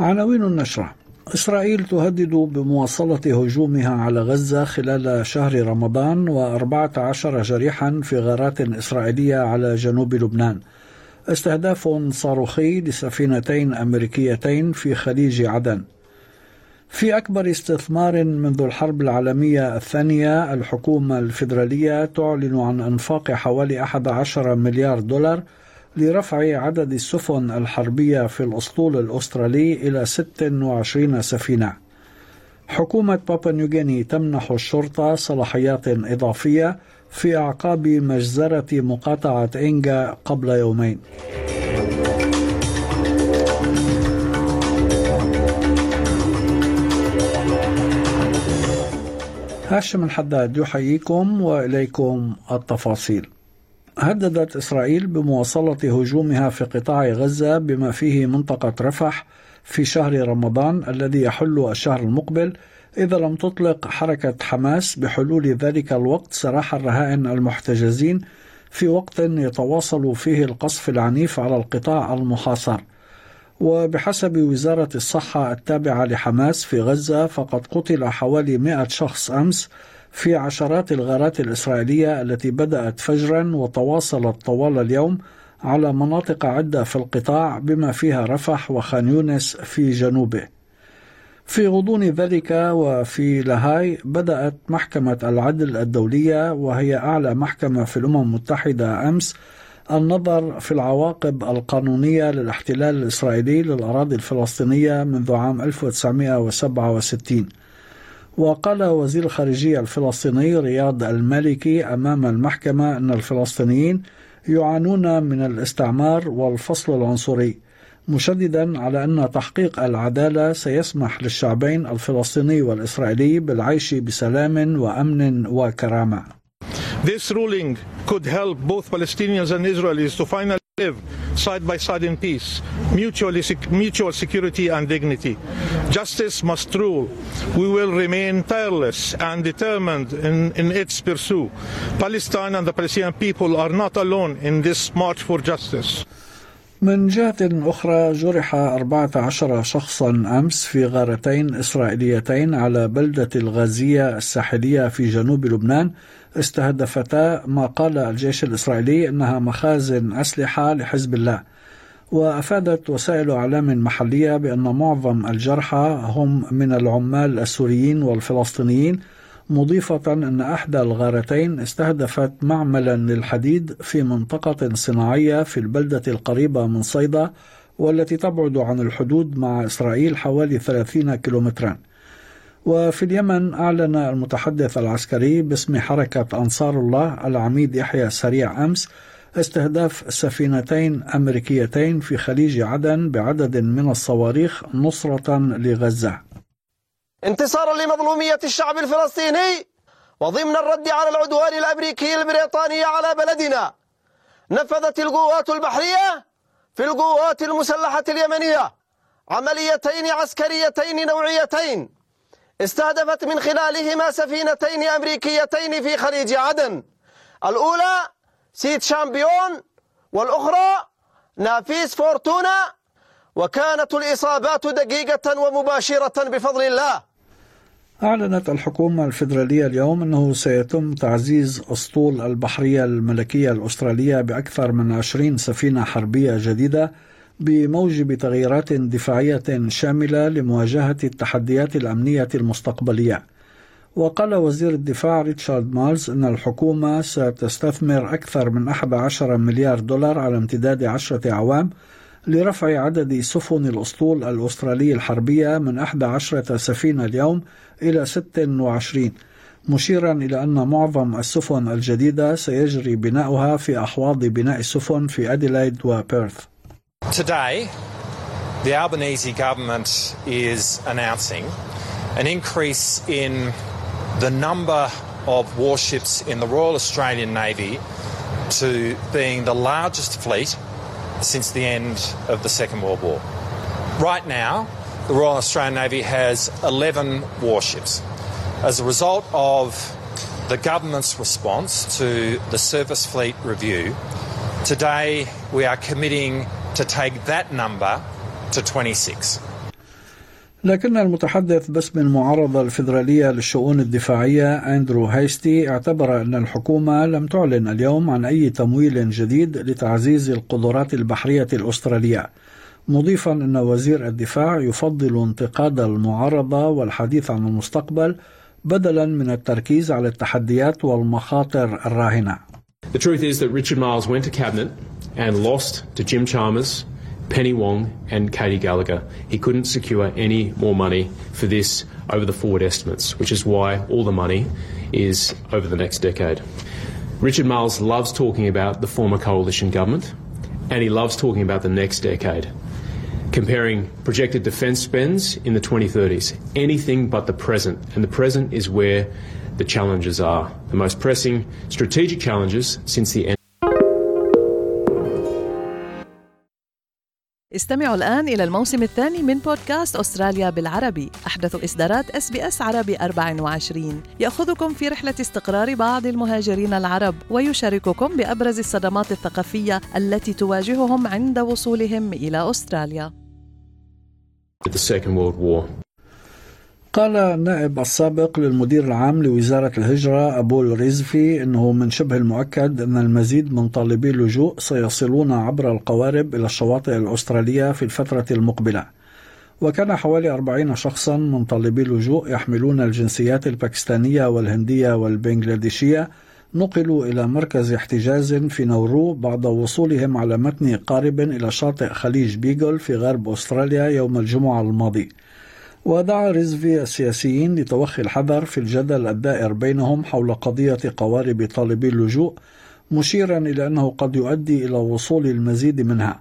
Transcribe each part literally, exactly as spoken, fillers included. عناوين النشرة: إسرائيل تهدد بمواصلة هجومها على غزة خلال شهر رمضان وأربعة عشر جريحا في غارات إسرائيلية على جنوب لبنان. استهداف صاروخي لسفينتين أمريكيتين في خليج عدن. في أكبر استثمار منذ الحرب العالمية الثانية، الحكومة الفيدرالية تعلن عن إنفاق حوالي أحد عشر مليار دولار لرفع عدد السفن الحربية في الأسطول الأسترالي إلى ست وعشرين سفينة. حكومة بابوا نيو غيني تمنح الشرطة صلاحيات إضافية في أعقاب مجزرة مقاطعة إنجا قبل يومين. هشام الحداد يحييكم وإليكم التفاصيل. هددت إسرائيل بمواصلة هجومها في قطاع غزة بما فيه منطقة رفح في شهر رمضان الذي يحل الشهر المقبل إذا لم تطلق حركة حماس بحلول ذلك الوقت سراح الرهائن المحتجزين في وقت يتواصل فيه القصف العنيف على القطاع المحاصر. وبحسب وزارة الصحة التابعة لحماس في غزة، فقد قتل حوالي مئة شخص أمس في عشرات الغارات الإسرائيلية التي بدأت فجرا وتواصلت طوال اليوم على مناطق عدة في القطاع بما فيها رفح وخان يونس في جنوبه. في غضون ذلك وفي لاهاي، بدأت محكمة العدل الدولية وهي أعلى محكمة في الأمم المتحدة أمس النظر في العواقب القانونية للاحتلال الإسرائيلي للأراضي الفلسطينية منذ عام ألف وتسعمئة وسبعة وستين. وقال وزير الخارجية الفلسطيني رياض المالكي أمام المحكمة أن الفلسطينيين يعانون من الاستعمار والفصل العنصري، مشددا على أن تحقيق العدالة سيسمح للشعبين الفلسطيني والإسرائيلي بالعيش بسلام وأمن وكرامة. This ruling could help both Palestinians and Israelis to finally live side by side in peace, mutually, mutual security and dignity. Justice must rule. We will remain tireless and determined in, in its pursuit. Palestine and the Palestinian people are not alone in this march for justice. من جهة أخرى، جرح أربعة عشر شخصا أمس في غارتين إسرائيليتين على بلدة الغازية الساحلية في جنوب لبنان، استهدفتا ما قال الجيش الإسرائيلي أنها مخازن أسلحة لحزب الله. وأفادت وسائل إعلام محلية بأن معظم الجرحى هم من العمال السوريين والفلسطينيين، مضيفة أن أحدى الغارتين استهدفت معملا للحديد في منطقة صناعية في البلدة القريبة من صيدا والتي تبعد عن الحدود مع إسرائيل حوالي ثلاثين كيلومترا. وفي اليمن، أعلن المتحدث العسكري باسم حركة أنصار الله العميد يحيى سريع أمس استهداف سفينتين أمريكيتين في خليج عدن بعدد من الصواريخ نصرة لغزة. انتصارا لمظلومية الشعب الفلسطيني وضمن الرد على العدوان الأمريكي البريطاني على بلدنا، نفذت القوات البحرية في القوات المسلحة اليمنية عمليتين عسكريتين نوعيتين استهدفت من خلالهما سفينتين أمريكيتين في خليج عدن، الأولى سيد شامبيون والأخرى نافيس فورتونا، وكانت الإصابات دقيقة ومباشرة بفضل الله. أعلنت الحكومة الفيدرالية اليوم أنه سيتم تعزيز أسطول البحرية الملكية الأسترالية بأكثر من عشرين سفينة حربية جديدة بموجب تغييرات دفاعية شاملة لمواجهة التحديات الأمنية المستقبلية. وقال وزير الدفاع ريتشارد مارلز أن الحكومة ستستثمر أكثر من أحد عشر مليار دولار على امتداد عشرة أعوام لرفع عدد سفن الأسطول الأسترالي الحربية من إحدى عشرة سفينة اليوم إلى ست وعشرين، مشيرا إلى أن معظم السفن الجديدة سيجري بناؤها في أحواض بناء السفن في أديلايد وبيرث. Today, the Albanese government is announcing an increase in the number of warships in the Royal Australian Navy to being the largest fleet since the end of the Second World War. Right now, the Royal Australian Navy has eleven warships. As a result of the government's response to the Surface Fleet Review, today we are committing to take that number to twenty-six. لكن المتحدث باسم المعارضة الفيدرالية للشؤون الدفاعية اندرو هيستي اعتبر أن الحكومة لم تعلن اليوم عن أي تمويل جديد لتعزيز القدرات البحرية الأسترالية، مضيفا أن وزير الدفاع يفضل انتقاد المعارضة والحديث عن المستقبل بدلا من التركيز على التحديات والمخاطر الراهنة. The truth is that Richard Marles went to cabinet and lost to Jim Chalmers, Penny Wong and Katie Gallagher. He couldn't secure any more money for this over the forward estimates, which is why all the money is over the next decade. Richard Marles loves talking about the former coalition government and he loves talking about the next decade, comparing projected defence spends in the twenty thirties, anything but the present, and the present is where the challenges are, the most pressing strategic challenges since the end. استمعوا الآن إلى الموسم الثاني من بودكاست أستراليا بالعربي، أحدث إصدارات اس بي اس عربي أربعة وعشرين، يأخذكم في رحلة استقرار بعض المهاجرين العرب ويشارككم بأبرز الصدمات الثقافية التي تواجههم عند وصولهم إلى أستراليا. قال النائب السابق للمدير العام لوزارة الهجرة أبو الريزفي أنه من شبه المؤكد أن المزيد من طالبي اللجوء سيصلون عبر القوارب إلى الشواطئ الأسترالية في الفترة المقبلة، وكان حوالي أربعين شخصا من طالبي اللجوء يحملون الجنسيات الباكستانية والهندية والبنغلاديشية نقلوا إلى مركز احتجاز في نورو بعد وصولهم على متن قارب إلى شاطئ خليج بيغل في غرب أستراليا يوم الجمعة الماضي. ودعا ريزفي السياسيين لتوخي الحذر في الجدل الدائر بينهم حول قضية قوارب طالبي اللجوء، مشيرا إلى أنه قد يؤدي إلى وصول المزيد منها،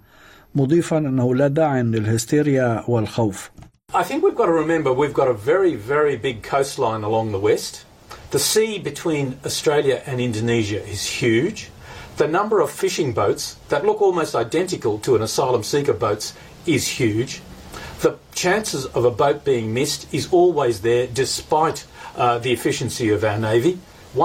مضيفا أنه لا داعي للهستيريا والخوف. I think we've got to remember we've got a very very big coastline along the west. The sea between Australia and Indonesia is huge. The number of fishing boats that look almost identical to an asylum seeker boats is huge. The chances of a boat being missed is always there despite uh, the efficiency of our Navy.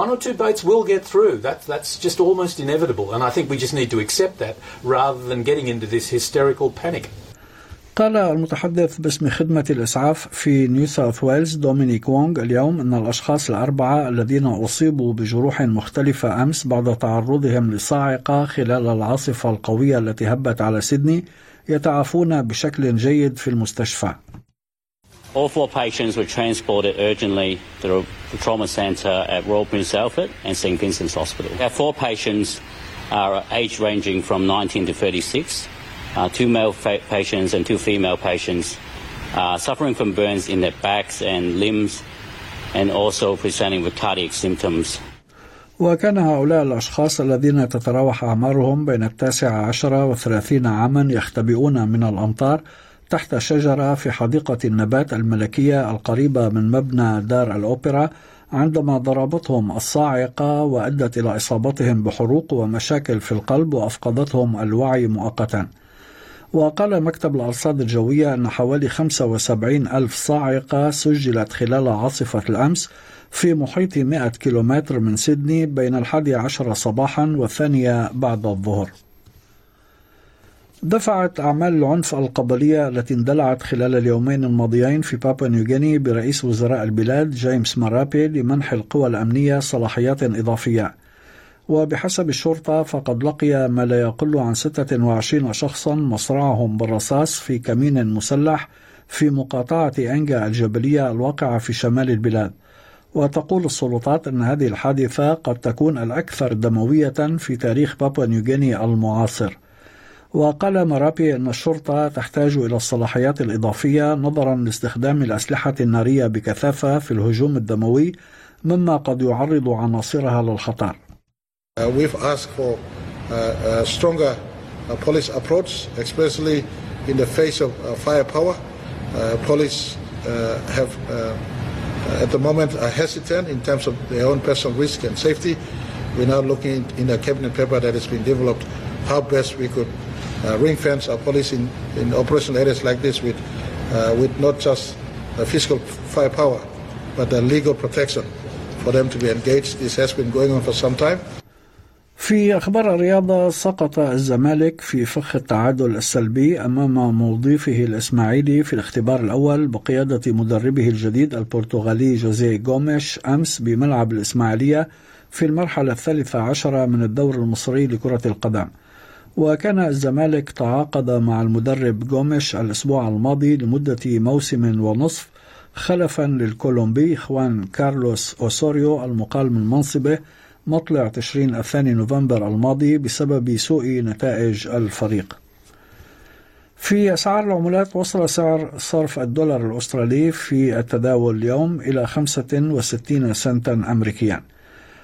One or two boats will get through. That, that's just almost inevitable. And I think we just need to accept that rather than getting into this hysterical panic. قال المتحدث باسم خدمة الإسعاف في نيو ساوث ويلز دومينيك وونغ اليوم أن الأشخاص الأربعة الذين أصيبوا بجروح مختلفة أمس بعد تعرضهم لصاعقة خلال العاصفة القوية التي هبت على سيدني يتعافون بشكل جيد في المستشفى. All four patients were transported urgently to the trauma center at Royal Prince Alfred and Saint Vincent's Hospital. Our four patients are age ranging from nineteen to thirty-six. Uh, two male fa- patients and two female patients uh, suffering from burns in their backs and limbs and also presenting with cardiac symptoms. وكان هؤلاء الأشخاص الذين تتراوح أعمارهم بين التاسعة عشرة وثلاثين عاما يختبئون من الأمطار تحت شجرة في حديقة النبات الملكية القريبة من مبنى دار الأوبرا عندما ضربتهم الصاعقة وأدت إلى إصابتهم بحروق ومشاكل في القلب وأفقدتهم الوعي مؤقتا. وقال مكتب الأرصاد الجوية أن حوالي خمسة وسبعين ألف صاعقة سجلت خلال عاصفة الأمس في محيط مئة كيلومتر من سيدني بين الحادي عشر صباحا والثانية بعد الظهر. دفعت أعمال العنف القبلية التي اندلعت خلال اليومين الماضيين في بابوا نيو غيني برئيس وزراء البلاد جيمس مارابي لمنح القوى الأمنية صلاحيات إضافية، وبحسب الشرطة فقد لقي ما لا يقل عن ستة وعشرين شخصا مصرعهم بالرصاص في كمين مسلح في مقاطعة أنجا الجبلية الواقعة في شمال البلاد. وتقول السلطات أن هذه الحادثة قد تكون الأكثر دموية في تاريخ بابوا نيو غيني المعاصر. وقال مرابي أن الشرطة تحتاج إلى الصلاحيات الإضافية نظرا لاستخدام الأسلحة النارية بكثافة في الهجوم الدموي مما قد يعرض عناصرها للخطر. We've asked for a stronger police approach, especially in the face of firepower. Police have at the moment are hesitant in terms of their own personal risk and safety. We're now looking in a cabinet paper that has been developed how best we could ring fence our police in, in operational areas like this with with not just physical firepower, but the legal protection for them to be engaged. This has been going on for some time. في أخبار الرياضة سقط الزمالك في فخ التعادل السلبي أمام مضيفه الإسماعيلي في الاختبار الأول بقيادة مدربه الجديد البرتغالي جوزيه غوميش أمس بملعب الإسماعيلية في المرحلة الثالثة عشرة من الدور المصري لكرة القدم. وكان الزمالك تعاقد مع المدرب غوميش الأسبوع الماضي لمدة موسم ونصف خلفا للكولومبي خوان كارلوس أوسوريو المقال من منصبه مطلع تشرين الثاني نوفمبر الماضي بسبب سوء نتائج الفريق. في أسعار العملات، وصل سعر صرف الدولار الأسترالي في التداول اليوم إلى خمسة وستين سنتا أمريكيا.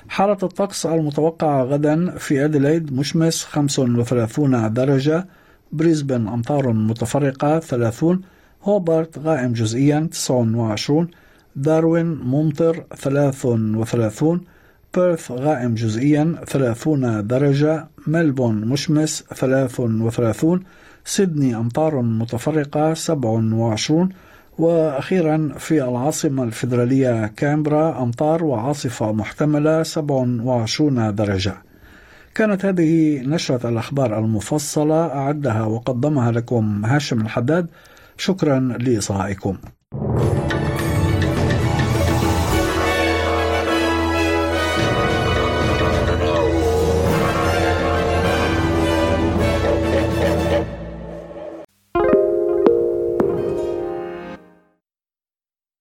حالة الطقس المتوقعة غدا في أديلايد مشمس خمسة وثلاثين درجة، بريزبن أمطار متفرقة ثلاثين، هوبارت غائم جزئيا تسعة وعشرين، داروين ممطر ثلاثة وثلاثين، بيرث غائم جزئيا ثلاثين درجة، ملبون مشمس ثلاثة وثلاثين، سيدني أمطار متفرقة سبعة وعشرين، وأخيرا في العاصمة الفيدرالية كامبرا أمطار وعاصفة محتملة سبعة وعشرين درجة. كانت هذه نشرة الأخبار المفصلة، أعدها وقدمها لكم هشام الحداد. شكرا لإصغائكم.